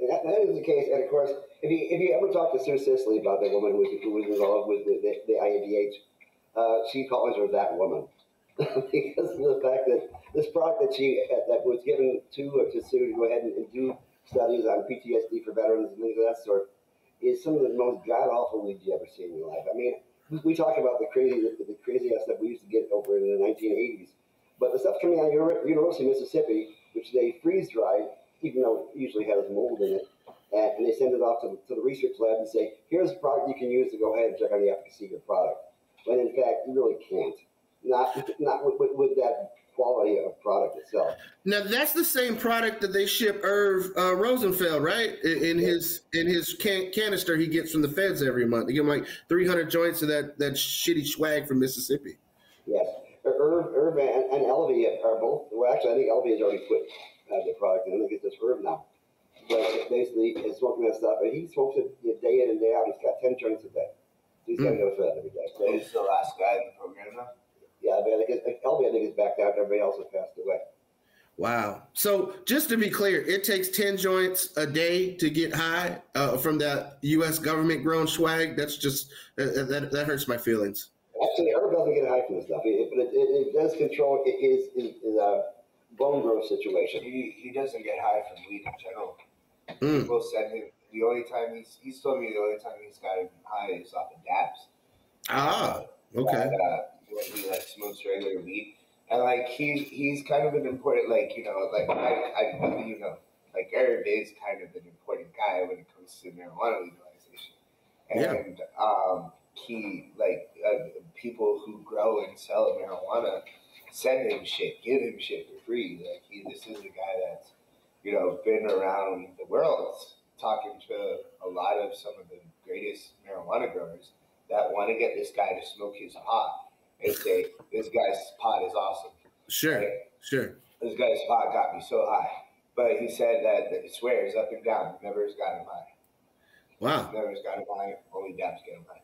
That, that is the case. And of course, if you, if you ever talk to Sue Sisley about that woman who was, who was involved with the, the, the I A D H, uh, she calls her that woman. Because of the fact that this product that she uh, that was given to uh, to Sue to go ahead and, and do studies on P T S D for veterans and things of that sort is some of the most god awful weed you ever see in your life. I mean, we talk about the crazy the, the crazy ass stuff we used to get over in the nineteen eighties. But the stuff coming out of the University of Mississippi, which they freeze-dried, even though it usually has mold in it, and they send it off to, to the research lab and say, here's a product you can use to go ahead and check out the efficacy of your product. When in fact, you really can't. Not, not with, with, with that quality of product itself. Now, that's the same product that they ship Irv uh, Rosenfeld, right? In, in yeah. his in his can- canister he gets from the feds every month. They give him like three hundred joints of that, that shitty swag from Mississippi. Yes. Irv, Irv and, and Elvie are both, well, actually, I think Elvie has already quit uh, the product, and I think it's just Irv now. But basically, it's smoking that stuff, and he smokes it day in and day out. He's got ten joints a day. He's got to go for that every day. So he's the last guy in the program now? Yeah, I think it's, Elvie, I think, is backed out. Everybody else has passed away. Wow. So just to be clear, it takes ten joints a day to get high uh, from that U S government-grown swag. That's just uh, – that, that hurts my feelings. Actually, Irv doesn't get high from this stuff, but it, it, it, it does control it is, is, is a bone growth situation. He, he doesn't get high from weed in general. Mm. People said him, the only time he's, he's told me the only time he's gotten high is off of dabs. Ah, okay. And, uh, when he like smokes regular weed, and like he he's kind of an important, like, you know, like I I you know, like Irv is kind of an important guy when it comes to marijuana legalization, and yeah. um. He like uh, people who grow and sell marijuana send him shit, give him shit for free. Like he, this is a guy that's, you know, been around the world talking to a lot of some of the greatest marijuana growers that want to get this guy to smoke his pot and say, "This guy's pot is awesome." Sure, like, sure. This guy's pot got me so high, but he said that, that it swears up and down, never has gotten high. Wow, never has gotten high. Only dabs get him high.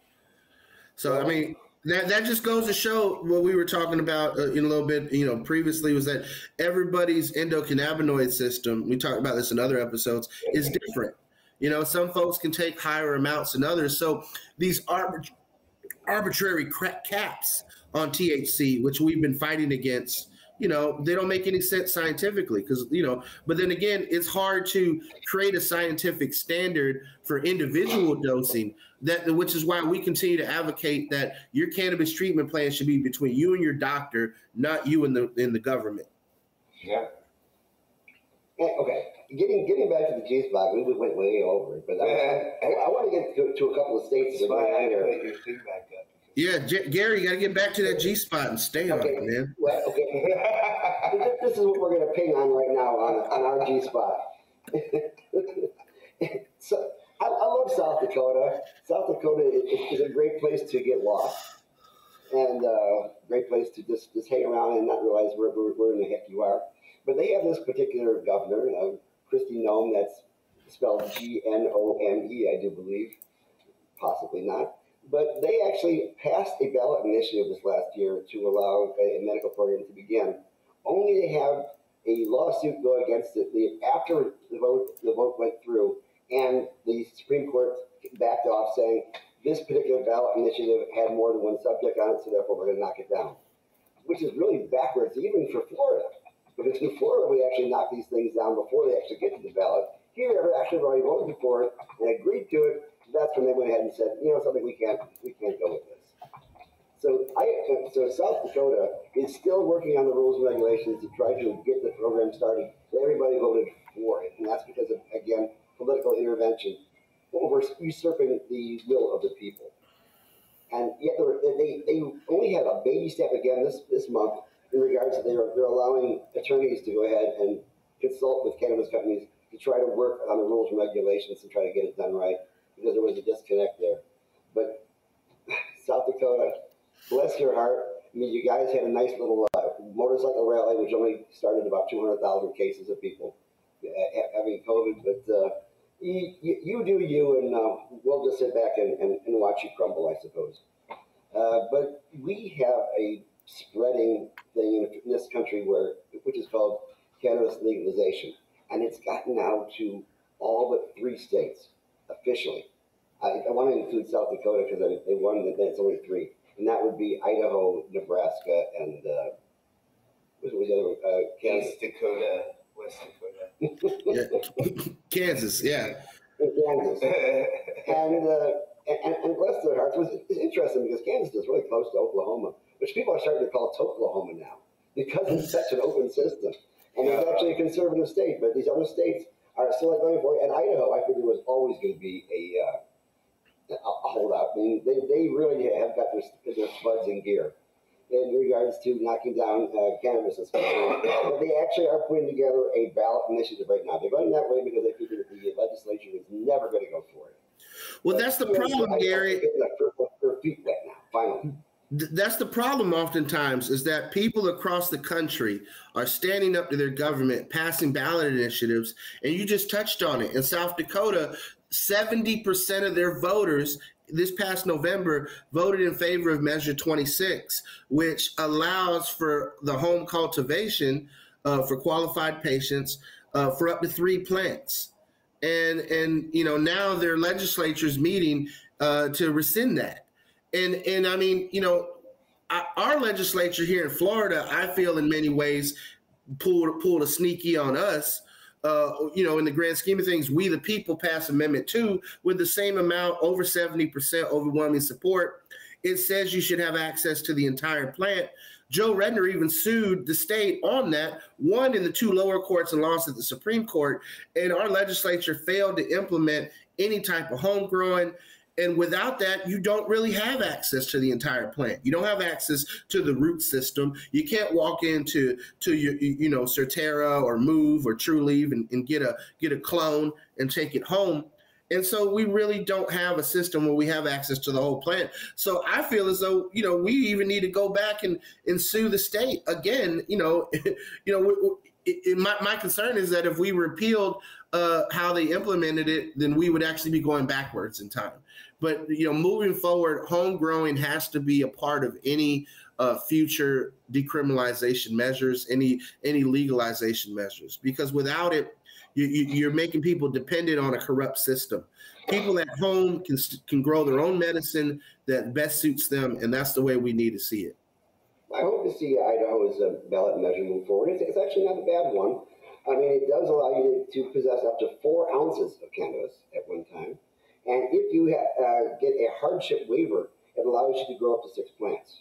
So, I mean, that, that just goes to show what we were talking about uh, in a little bit, you know, previously, was that everybody's endocannabinoid system, we talked about this in other episodes, is different. You know, some folks can take higher amounts than others. So these arbit- arbitrary cra- caps on T H C, which we've been fighting against, you know, they don't make any sense scientifically because, you know, but then again, it's hard to create a scientific standard for individual dosing, that which is why we continue to advocate that your cannabis treatment plan should be between you and your doctor, not you and the in the government. Yeah. Okay. Getting getting back to the juice box, we went way over it, but I, I, I want to get to, to a couple of states. That's why I put your thing back up. Yeah, J- Gary, you got to get back to that G spot and stay okay. on it, man. Well, okay. This is what we're going to ping on right now on, on our G spot. So I, I love South Dakota. South Dakota is, is a great place to get lost, and uh, great place to just, just hang around and not realize where, where, where in the heck you are. But they have this particular governor, uh, Kristi Noem, that's spelled G N O M E, I do believe, possibly not. But they actually passed a ballot initiative this last year to allow a medical program to begin, only to have a lawsuit go against it the, after the vote the vote went through, and the Supreme Court backed off, saying this particular ballot initiative had more than one subject on it, so therefore we're going to knock it down, which is really backwards even for Florida, because in Florida we actually knock these things down before they actually get to the ballot. Here, they've actually already voted for it and agreed to it. That's when they went ahead and said, you know, something we can't, we can't go with this. So I, so South Dakota is still working on the rules and regulations to try to get the program started. Everybody voted for it, and that's because of, again, political intervention over usurping the will of the people. And yet they, were, they, they only had a baby step again this, this month in regards to they're they're allowing attorneys to go ahead and consult with cannabis companies to try to work on the rules and regulations and try to get it done right, because there was a disconnect there. But South Dakota, bless your heart. I mean, you guys had a nice little uh, motorcycle rally, which only started about two hundred thousand cases of people having COVID. But uh, you, you do you, and uh, we'll just sit back and, and, and watch you crumble, I suppose. Uh, but we have a spreading thing in this country where, which is called cannabis legalization. And it's gotten now to all but three states. Officially, I, I want to include South Dakota because I, they won. That that's only three, and that would be Idaho, Nebraska, and uh, what was the other one? Uh, Kansas, East Dakota, West Dakota, Kansas, yeah, and Kansas, and, uh, and and bless their hearts, was it's interesting because Kansas is really close to Oklahoma, which people are starting to call Toklahoma now. because it's such an open system. And yeah. It's actually a conservative state, but these other states are still going for it. And Idaho, I figured, was always going to be a, uh, a holdout. I mean, they, they really have got their, their spuds in gear in regards to knocking down uh, cannabis. But they actually are putting together a ballot initiative right now. They're going that way because they figure that the legislature is never going to go for it. Well, but that's the problem, I, Gary. Their feet wet now, finally. That's the problem oftentimes, is that people across the country are standing up to their government, passing ballot initiatives, and you just touched on it. In South Dakota, seventy percent of their voters this past November voted in favor of Measure twenty-six, which allows for the home cultivation uh, for qualified patients uh, for up to three plants. And, and you know, now their legislature's meeting uh, to rescind that. And, and I mean, you know, our legislature here in Florida, I feel in many ways pulled, pulled a sneaky on us. Uh, you know, in the grand scheme of things, we, the people, passed Amendment two with the same amount, over seventy percent overwhelming support. It says you should have access to the entire plant. Joe Redner even sued the state on that, won in the two lower courts and lost at the Supreme Court. And our legislature failed to implement any type of home growing. And without that, you don't really have access to the entire plant. You don't have access to the root system. You can't walk into to your, you know, Certera or Move or Trulieve and, and get a get a clone and take it home. And so we really don't have a system where we have access to the whole plant. So I feel as though, you know, we even need to go back and, and sue the state again. You know, you know, we, It, it, my, my concern is that if we repealed uh, how they implemented it, then we would actually be going backwards in time. But, you know, moving forward, home growing has to be a part of any uh, future decriminalization measures, any any legalization measures, because without it, you, you, you're making people dependent on a corrupt system. People at home can can grow their own medicine that best suits them, and that's the way we need to see it. I hope to see Idaho's uh, ballot measure move forward. It's, it's actually not a bad one. I mean, it does allow you to, to possess up to four ounces of cannabis at one time. And if you ha- uh, get a hardship waiver, it allows you to grow up to six plants.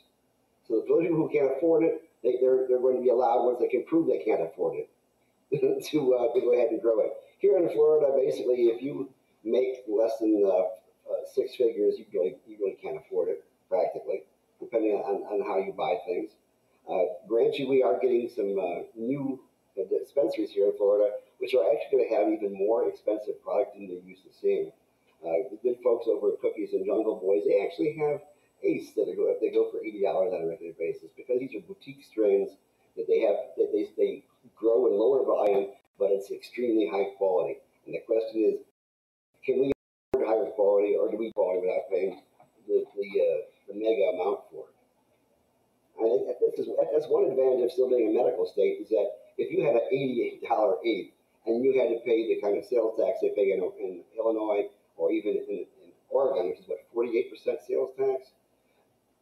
So the people who can't afford it, they, they're, they're going to be allowed, once they can prove they can't afford it, to, uh, to go ahead and grow it. Here in Florida, basically, if you make less than uh, uh, six figures, you really, you really can't afford it, practically, depending on, on how you buy things. Uh, granted, we are getting some uh, new dispensaries here in Florida, which are actually going to have even more expensive product than they're used to seeing. Uh, the good folks over at Cookies and Jungle Boys, they actually have eighths that go, they go for eighty dollars on a regular basis, because these are boutique strains that they have, that they, they grow in lower volume, but it's extremely high quality. And the question is, can we afford higher quality, or do we quality without paying the, the uh, the mega amount for it? I think that this is, that's one advantage of still being a medical state, is that if you had an eighty-eight dollars eighth and you had to pay the kind of sales tax they pay in, in Illinois or even in, in Oregon, which is what, forty-eight percent sales tax,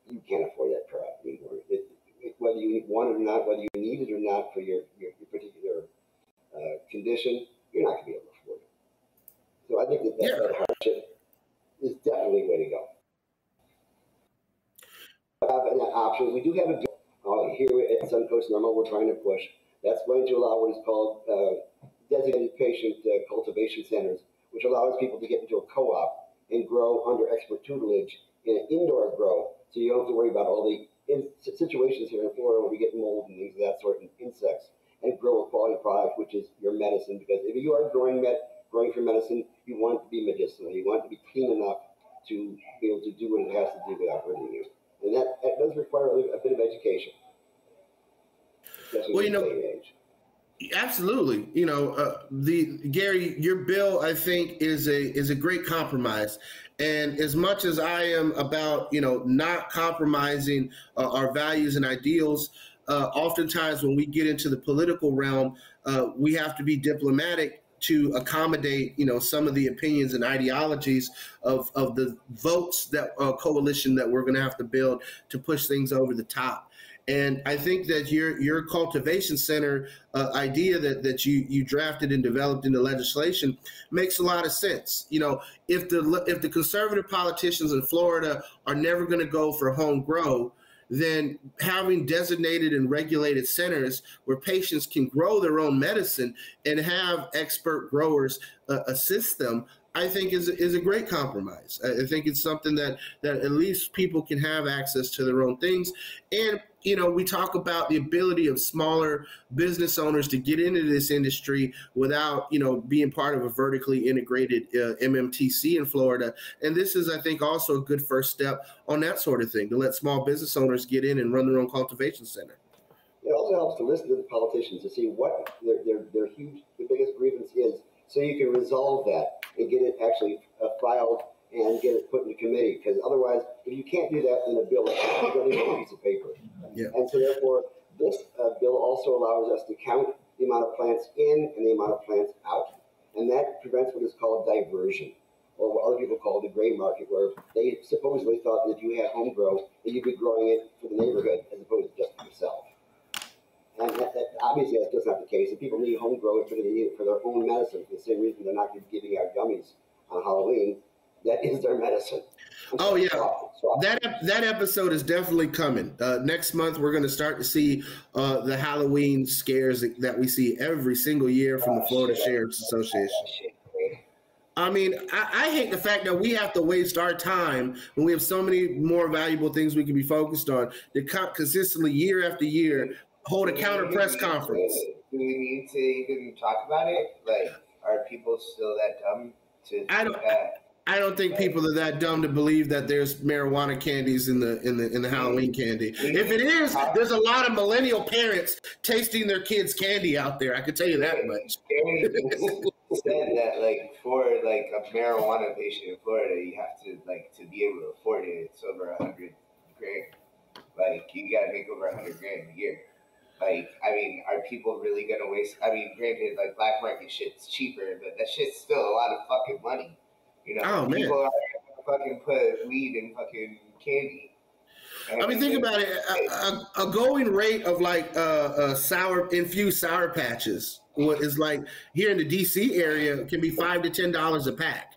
you can't afford that product anymore. It, it, whether you want it or not, whether you need it or not for your, your, your particular uh, condition, you're not going to be able to afford it. So I think that that, yeah. that hardship is definitely the way to go. Options. We do have a uh, here at Suncoast Normal we're trying to push. That's going to allow what is called uh, designated patient uh, cultivation centers, which allows people to get into a co-op and grow under expert tutelage in an indoor grow, so you don't have to worry about all the in- situations here in Florida where we get mold and things of that sort and insects, and grow a quality product, which is your medicine. Because if you are growing med- growing for medicine, you want it to be medicinal. You want it to be clean enough to be able to do what it has to do without hurting you. And that, that does require a bit of education. Especially well, you know, age. Absolutely. You know, uh, the Gary, your bill, I think, is a is a great compromise. And as much as I am about, you know, not compromising uh, our values and ideals, uh, oftentimes when we get into the political realm, uh, we have to be diplomatic to accommodate, you know, some of the opinions and ideologies of, of the votes that uh, coalition that we're going to have to build to push things over the top. And I think that your your cultivation center uh, idea that, that you, you drafted and developed into legislation makes a lot of sense. You know, if the if the conservative politicians in Florida are never going to go for home grow, than having designated and regulated centers where patients can grow their own medicine and have expert growers uh, assist them, I think is is a great compromise. I think it's something that, that at least people can have access to their own things. And, you know, we talk about the ability of smaller business owners to get into this industry without, you know, being part of a vertically integrated uh, M M T C in Florida. And this is, I think, also a good first step on that sort of thing, to let small business owners get in and run their own cultivation center. It also helps to listen to the politicians to see what their their, their huge, the biggest grievance is, so you can resolve that and get it actually uh, filed and get it put into committee. Because otherwise, if you can't do that in a bill, you're going to need a piece of paper. Yeah. And so therefore, this uh, bill also allows us to count the amount of plants in and the amount of plants out. And that prevents what is called diversion, or what other people call the gray market, where they supposedly thought that if you had home grow, that you'd be growing it for the neighborhood as opposed to just for yourself. And that, that, obviously that's just not the case. If people need home growers, they need it for their own medicine, for the same reason they're not giving out gummies on Halloween. That is their medicine. Oh, yeah. That that episode is definitely coming. Uh, next month, we're going to start to see uh, the Halloween scares that we see every single year from oh, the Florida shit. Sheriff's Association. Oh, shit. I mean, I, I hate the fact that we have to waste our time when we have so many more valuable things we can be focused on to consistently year after year hold a counter press conference. Do we need to even talk about it? Like, are people still that dumb to do I don't, that? I don't think people are that dumb to believe that there's marijuana candies in the in the in the Halloween candy. If it is, there's a lot of millennial parents tasting their kids' candy out there. I can tell you that much. Said that like for like a marijuana patient in Florida, you have to like to be able to afford it. It's over a hundred grand. Like you gotta make over a hundred grand a year. Like, I mean, are people really going to waste? I mean, granted, like, black market shit's cheaper, but that shit's still a lot of fucking money. You know, oh, people man. are fucking put weed in fucking candy. And I mean, think about it. A, a, a going rate of, like, uh, uh, sour infused Sour Patches is, like, here in the D C area can be five to ten dollars a pack.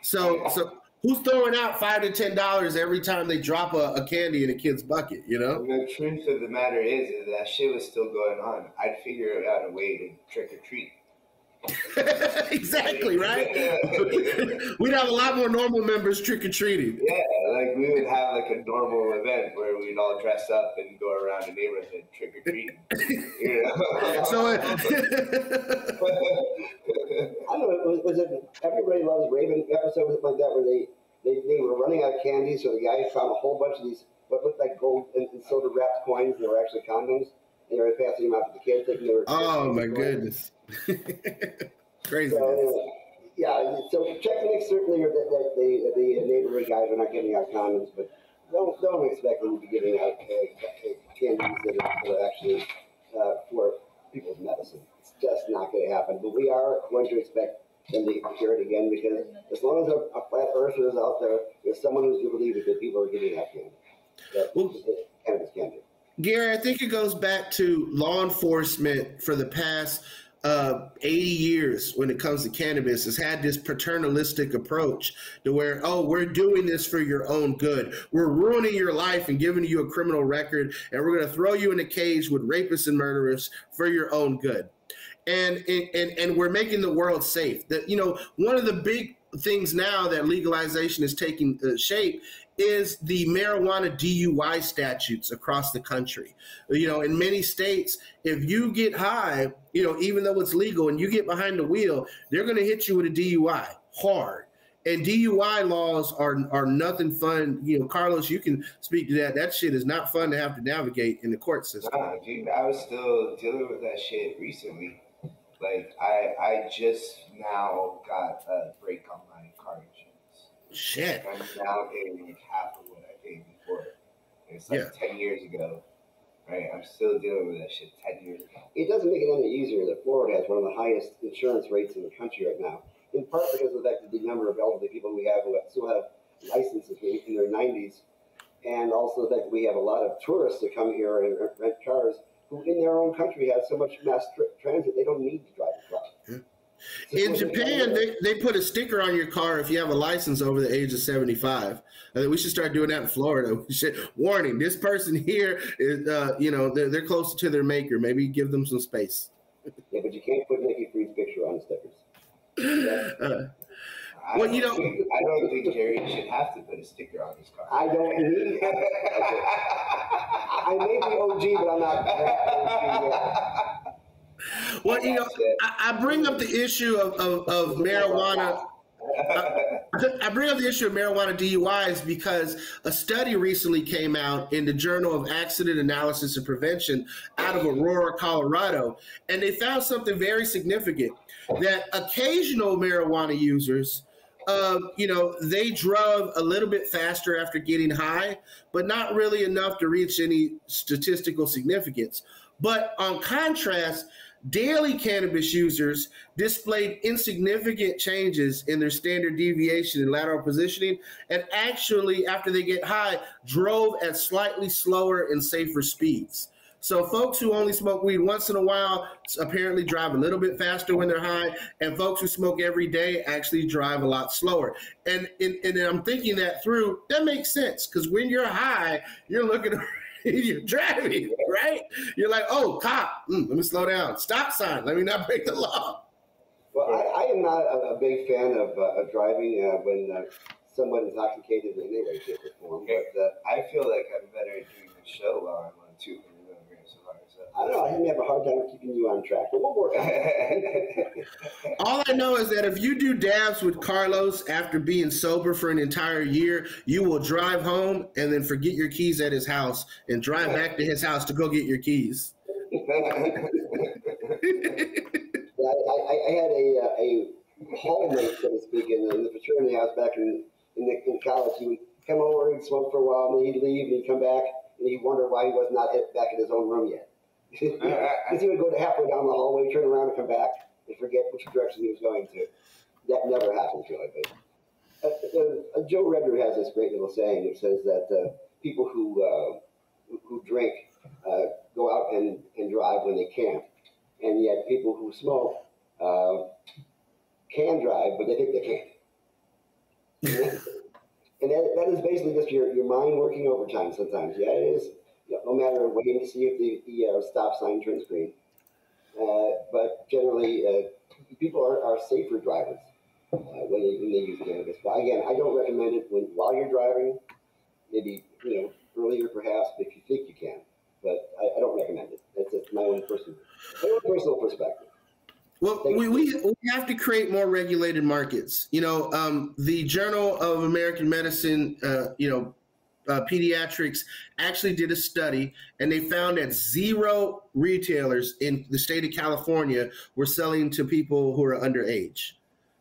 So, so who's throwing out five to ten dollars every time they drop a, a candy in a kid's bucket? You know. And the truth of the matter is, is that shit was still going on. I'd figure out a way to trick or treat. Exactly right. We'd have a lot more normal members trick or treating. Yeah, like we would have like a normal event where we'd all dress up and go around the neighborhood trick or treating. You know. So uh, I don't know. Was, was it Everybody Loves Raven episode like that where they, they, they were running out of candy, so the guy found a whole bunch of these what looked like gold and, and silver wrapped coins, and they were actually condoms, and they were passing them out to the kids. They were oh my goodness. Crazy. So, anyway, yeah. So check the mix. Certainly, that the, the the neighborhood guys are not giving out condoms, but don't don't expect them to be giving out uh, candies that are, that are actually uh, for people's medicine. It's just not going to happen. But we are going to expect them to hear it again, because as long as a, a flat earther is out there, there's someone who's going to believe it, that people are giving out candy. That cannabis candy. Gary, I think it goes back to law enforcement for the past Uh, eighty years when it comes to cannabis has had this paternalistic approach to where, oh, we're doing this for your own good. We're ruining your life and giving you a criminal record, and we're going to throw you in a cage with rapists and murderers for your own good. And and and we're making the world safe. That, you know, one of the big things now that legalization is taking uh, shape is the marijuana D U I statutes across the country. You know, in many states, if you get high, you know, even though it's legal, and you get behind the wheel, they're going to hit you with a D U I hard. And D U I laws are are nothing fun. You know, Carlos, you can speak to that. That shit is not fun to have to navigate in the court system. Nah, dude, I was still dealing with that shit recently. Like, I I just now got a break on my car insurance. Shit. I'm now paying like half of what I paid before. It's like yeah. ten years ago. Right, I'm still dealing with that shit ten years ago. It doesn't make it any easier that Florida has one of the highest insurance rates in the country right now, in part because of the fact that the number of elderly people we have who still have licenses in their nineties, and also that we have a lot of tourists that come here and rent cars who in their own country have so much mass tr transit they don't need to drive a truck. Yeah. In Japan, they, they put a sticker on your car if you have a license over the age of seventy-five. I think we should start doing that in Florida. We should, warning, this person here is, uh, you know, they're, they're closer to their maker. Maybe give them some space. Yeah, but you can't put Nikki Freed's picture on the stickers. Uh, well, you don't. Think, I don't think Jerry should have to put a sticker on his car. I don't need. I may be O G, but I'm not. I'm O G, well, you know, I, I bring up the issue of, of, of marijuana. I, I bring up the issue of marijuana D U Is because a study recently came out in the Journal of Accident Analysis and Prevention out of Aurora, Colorado, and they found something very significant, that occasional marijuana users, uh, you know, they drug a little bit faster after getting high, but not really enough to reach any statistical significance. But on contrast, daily cannabis users displayed insignificant changes in their standard deviation and lateral positioning, and actually, after they get high, drove at slightly slower and safer speeds. So folks who only smoke weed once in a while apparently drive a little bit faster when they're high, and folks who smoke every day actually drive a lot slower. And, and, and I'm thinking that through. That makes sense, because when you're high, you're looking around. You're driving, right? You're like, oh, cop, mm, let me slow down. Stop sign, let me not break the law. Well, I, I am not a, a big fan of, uh, of driving uh, when uh, someone is intoxicated in any way, shape, or form. But uh, I feel like I'm better at doing the show while I'm on two hundred milligrams of R S O. I don't know. I think we have a hard time keeping you on track, but we'll work on it. All I know is that if you do dabs with Carlos after being sober for an entire year, you will drive home and then forget your keys at his house and drive back to his house to go get your keys. I, I, I had a, uh, a hallmate, so to speak, in the, in the fraternity house back in, in, the, in college. He would come over, he'd smoke for a while, and then he'd leave, and he'd come back, and he'd wonder why he was not hit back in his own room yet. Because he would go halfway down the hallway, turn around, and come back, and forget which direction he was going to. That never happens, really. But uh, uh, uh, Joe Redner has this great little saying which says that uh, people who uh, who, who drink uh, go out and, and drive when they can't, and yet people who smoke uh, can drive, but they think they can't. And that, that is basically just your, your mind working overtime sometimes. Yeah, it is. You know, no matter waiting to see if the, the uh, stop sign turns green. Uh, but generally, uh, people are, are safer drivers uh, when, they, when they use cannabis. But again, I don't recommend it when while you're driving. Maybe, you know, earlier perhaps, if you think you can. But I, I don't recommend it. That's just my own personal, my own personal perspective. Well, we, we we have to create more regulated markets. You know, um, the Journal of American Medicine, uh, you know, uh, pediatrics actually did a study, and they found that zero retailers in the state of California were selling to people who are underage.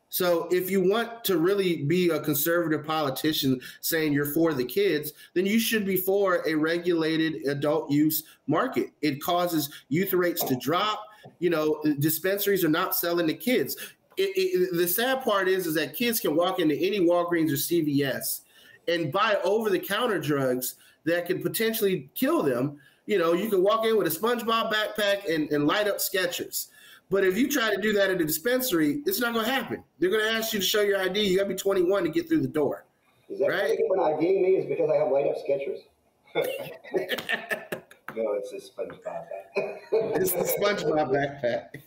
So if you want to really be a conservative politician saying you're for the kids, then you should be for a regulated adult use market. It causes youth rates to drop. You know, dispensaries are not selling to kids. It, it, the sad part is, is that kids can walk into any Walgreens or C V S and buy over-the-counter drugs that could potentially kill them. You know, you can walk in with a SpongeBob backpack and, and light up Skechers. But if you try to do that at a dispensary, it's not going to happen. They're going to ask you to show your I D. You got to be twenty-one to get through the door. Is that right? When I gave me is because I have light up Skechers. No, it's a SpongeBob backpack. It's the SpongeBob backpack.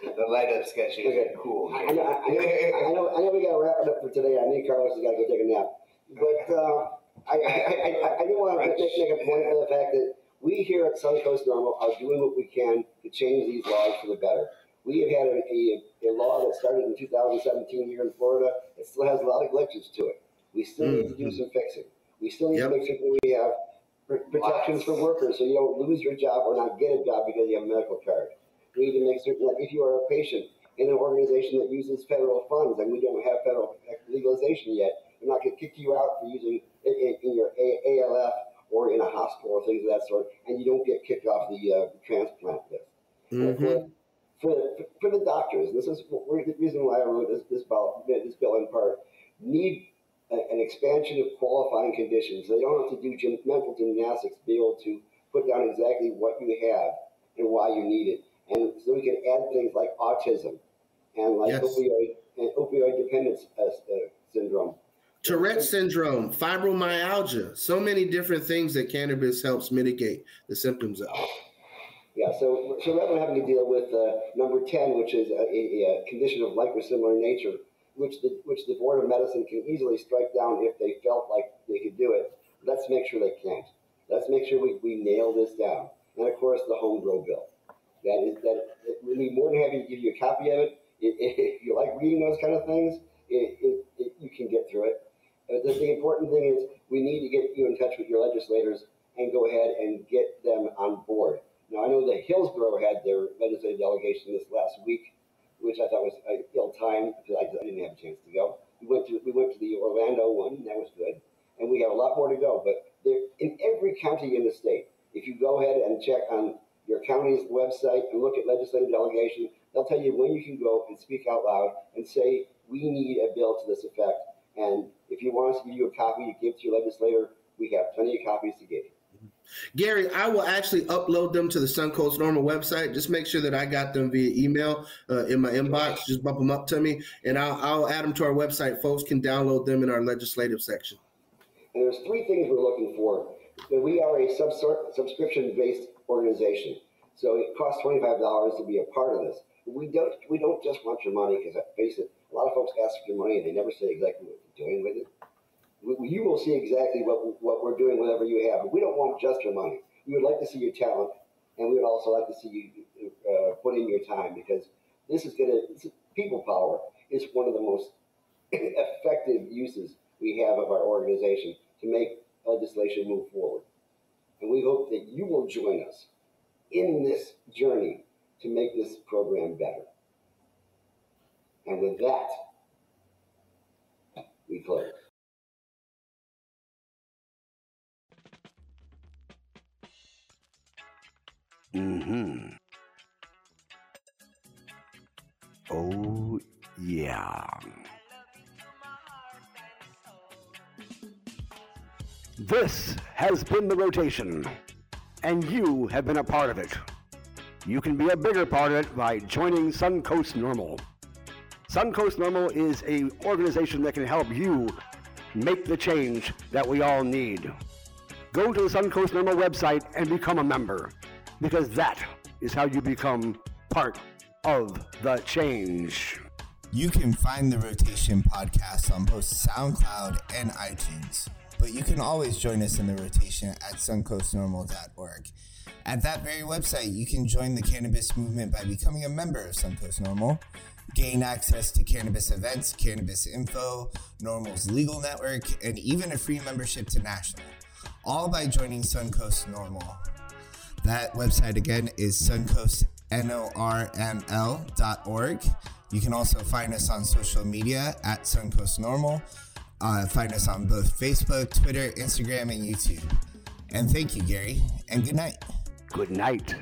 The light-up sketches okay. are cool. I know, I, know, I, know, I know we got to wrap it up for today. I think Carlos has got to go take a nap. But uh, I, I, I, I do want to make, make a point of the fact that we here at Suncoast Normal are doing what we can to change these laws for the better. We have had a, a, a law that started in two thousand seventeen here in Florida. It still has a lot of glitches to it. We still mm-hmm. need to do some fixing. We still need yep. to make sure that we have protections for workers so you don't lose your job or not get a job because you have a medical card. We need to make certain that if you are a patient in an organization that uses federal funds, and we don't have federal legalization yet, they're not going to kick you out for using it in your A L F or in a hospital or things of that sort, and you don't get kicked off the uh, transplant list. Mm-hmm. For, for, for the doctors, this is the reason why I wrote this, this, bill, this bill in part, need an expansion of qualifying conditions. They don't have to do mental gymnastics to be able to put down exactly what you have and why you need it. and so we can add things like autism and like yes. opioid and opioid dependence uh, syndrome. Tourette syndrome, fibromyalgia, so many different things that cannabis helps mitigate the symptoms of. Yeah, so so that we're having to deal with uh, number ten, which is a, a condition of like or similar nature, which the which the Board of Medicine can easily strike down if they felt like they could do it. Let's make sure they can't. Let's make sure we, we nail this down. And of course, the home grow bill. That is that we'd be more than happy to give you a copy of it. If, if you like reading those kind of things, it, it, it, you can get through it. But the, the important thing is we need to get you in touch with your legislators and go ahead and get them on board. Now, I know that Hillsborough had their legislative delegation this last week, which I thought was uh, ill-timed because I, I didn't have a chance to go. We went to, we went to the Orlando one, and that was good. And we have a lot more to go. But there, in every county in the state, if you go ahead and check on your county's website and look at legislative delegation, they'll tell you when you can go and speak out loud and say, we need a bill to this effect. And if you want us to give you a copy, you give it to your legislator. We have plenty of copies to give you. Gary, I will actually upload them to the Suncoast Normal website. Just make sure that I got them via email uh, in my inbox. Just bump them up to me, and I'll, I'll add them to our website. Folks can download them in our legislative section. And there's three things we're looking for. We are a subscription-based organization, so it costs twenty-five dollars to be a part of this. We don't we don't just want your money, because face it, a lot of folks ask for your money and they never say exactly what they're doing with it. You will see exactly what what we're doing whenever you have. We don't want just your money. We would like to see your talent, and we would also like to see you uh, put in your time, because this is going to, people power is one of the most effective uses we have of our organization to make legislation move forward. And we hope that you will join us in this journey to make this program better. And with that, we close. Mm-hmm. Oh, yeah. This has been the rotation, and you have been a part of it. You can be a bigger part of it by joining Suncoast Normal. Suncoast Normal is an organization that can help you make the change that we all need. Go to the Suncoast Normal website and become a member, because that is how you become part of the change. You can find the Rotation podcast on both SoundCloud and iTunes, but you can always join us in the rotation at suncoast normal dot org. At that very website, you can join the cannabis movement by becoming a member of Suncoast Normal, gain access to cannabis events, cannabis info, Normal's legal network, and even a free membership to National, all by joining Suncoast Normal. That website again is suncoast normal dot org. You can also find us on social media at Suncoast Normal. Uh, find us on both Facebook, Twitter, Instagram, and YouTube. And thank you, Gary, and good night. Good night.